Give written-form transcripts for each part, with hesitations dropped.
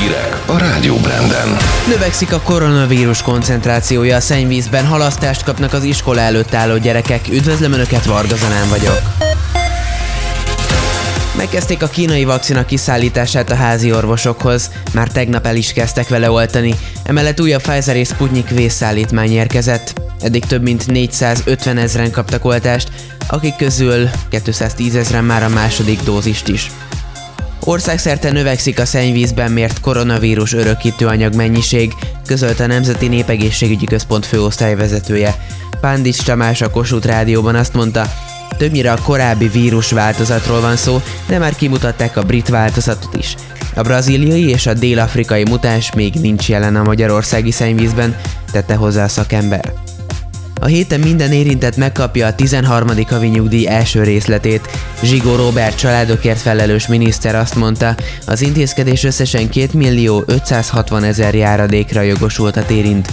Hírek a Rádió Branden. Növekszik a koronavírus koncentrációja a szennyvízben, halasztást kapnak az iskola előtt álló gyerekek. Üdvözlöm Önöket, Varga-Zenán vagyok. Megkezdték a kínai vakcina kiszállítását a házi orvosokhoz. Már tegnap el is kezdtek vele oltani. Emellett újabb Pfizer és Sputnik vészszállítmány érkezett. Eddig több mint 450 000 kaptak oltást, akik közül 210 000 már a második dózist is. Országszerte növekszik a szennyvízben mért koronavírus örökítő anyag mennyiség, közölte a Nemzeti Népegészségügyi Központ főosztályvezetője. Pándics Tamás a Kossuth Rádióban azt mondta, többnyire a korábbi vírus változatról van szó, de már kimutatták a brit változatot is. A brazíliai és a dél-afrikai mutáns még nincs jelen a magyarországi szennyvízben, tette hozzá a szakember. A héten minden érintett megkapja a 13. havi nyugdíj első részletét. Zsigó Róbert családokért felelős miniszter azt mondta, az intézkedés összesen 2.560.000 járadékra jogosultat érint.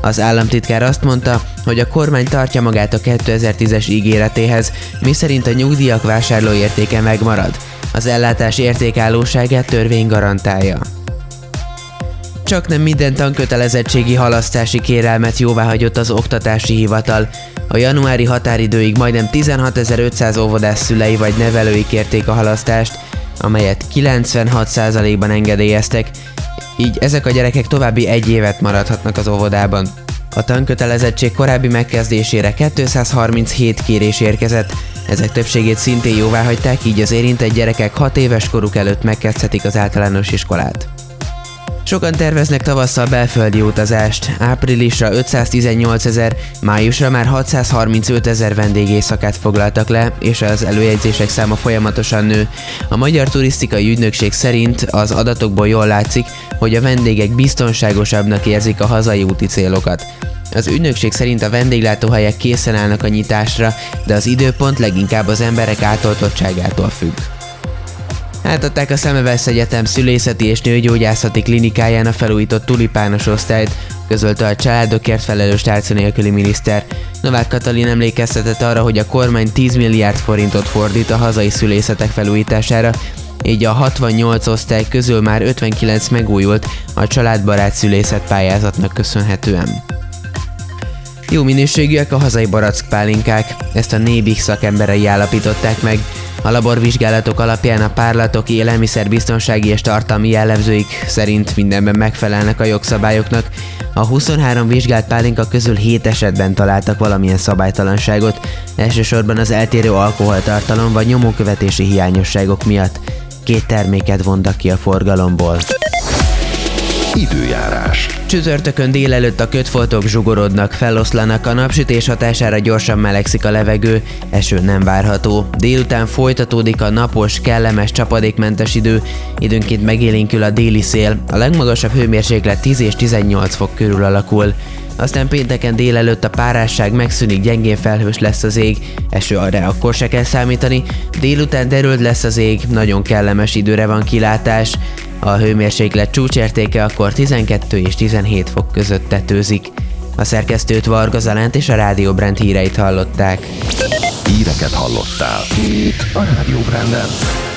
Az államtitkár azt mondta, hogy a kormány tartja magát a 2010-es ígéretéhez, miszerint a nyugdíjak vásárlóértéke megmarad. Az ellátás értékállóságát törvény garantálja. Csak nem minden tankötelezettségi halasztási kérelmet jóváhagyott az oktatási hivatal. A januári határidőig majdnem 16.500 óvodás szülei vagy nevelői kérték a halasztást, amelyet 96%-ban engedélyeztek, így ezek a gyerekek további egy évet maradhatnak az óvodában. A tankötelezettség korábbi megkezdésére 237 kérés érkezett, ezek többségét szintén jóváhagyták, így az érintett gyerekek 6 éves koruk előtt megkezdhetik az általános iskolát. Sokan terveznek tavasszal belföldi utazást. Áprilisra 518 000, májusra már 635 000 vendégéjszakát foglaltak le, és az előjegyzések száma folyamatosan nő. A Magyar Turisztikai Ügynökség szerint az adatokból jól látszik, hogy a vendégek biztonságosabbnak érzik a hazai úti célokat. Az ügynökség szerint a vendéglátóhelyek készen állnak a nyitásra, de az időpont leginkább az emberek átoltottságától függ. Átadták a Semmelweis Egyetem szülészeti és nőgyógyászati klinikáján a felújított tulipános osztályt, közölte a családokért felelős tárca nélküli miniszter. Novák Katalin emlékeztetett arra, hogy a kormány 10 milliárd forintot fordít a hazai szülészetek felújítására, így a 68 osztály közül már 59 megújult a családbarát szülészet pályázatnak köszönhetően. Jó minőségűek a hazai barackpálinkák, ezt a Nébih szakemberei állapították meg. A laborvizsgálatok alapján a párlatok élelmiszerbiztonsági és tartalmi jellemzőik szerint mindenben megfelelnek a jogszabályoknak. A 23 vizsgált pálinka közül 7 esetben találtak valamilyen szabálytalanságot, elsősorban az eltérő alkoholtartalom vagy nyomókövetési hiányosságok miatt. 2 terméket vontak ki a forgalomból. Időjárás. Csütörtökön délelőtt a ködfoltok zsugorodnak, feloszlanak, a napsütés hatására gyorsan melegszik a levegő, eső nem várható. Délután folytatódik a napos, kellemes, csapadékmentes idő, időnként megélénkül a déli szél, a legmagasabb hőmérséklet 10 és 18 fok körül alakul. Aztán pénteken délelőtt a párásság megszűnik, gyengén felhős lesz az ég, eső arra akkor se kell számítani, délután derült lesz az ég, nagyon kellemes időre van kilátás. A hőmérséklet csúcsértéke akkor 12 és 17 fok között tetőzik. A szerkesztőt, Varga Zalánt és a Rádió Brand híreit hallották. Híreket hallottál itt a Rádió Branden.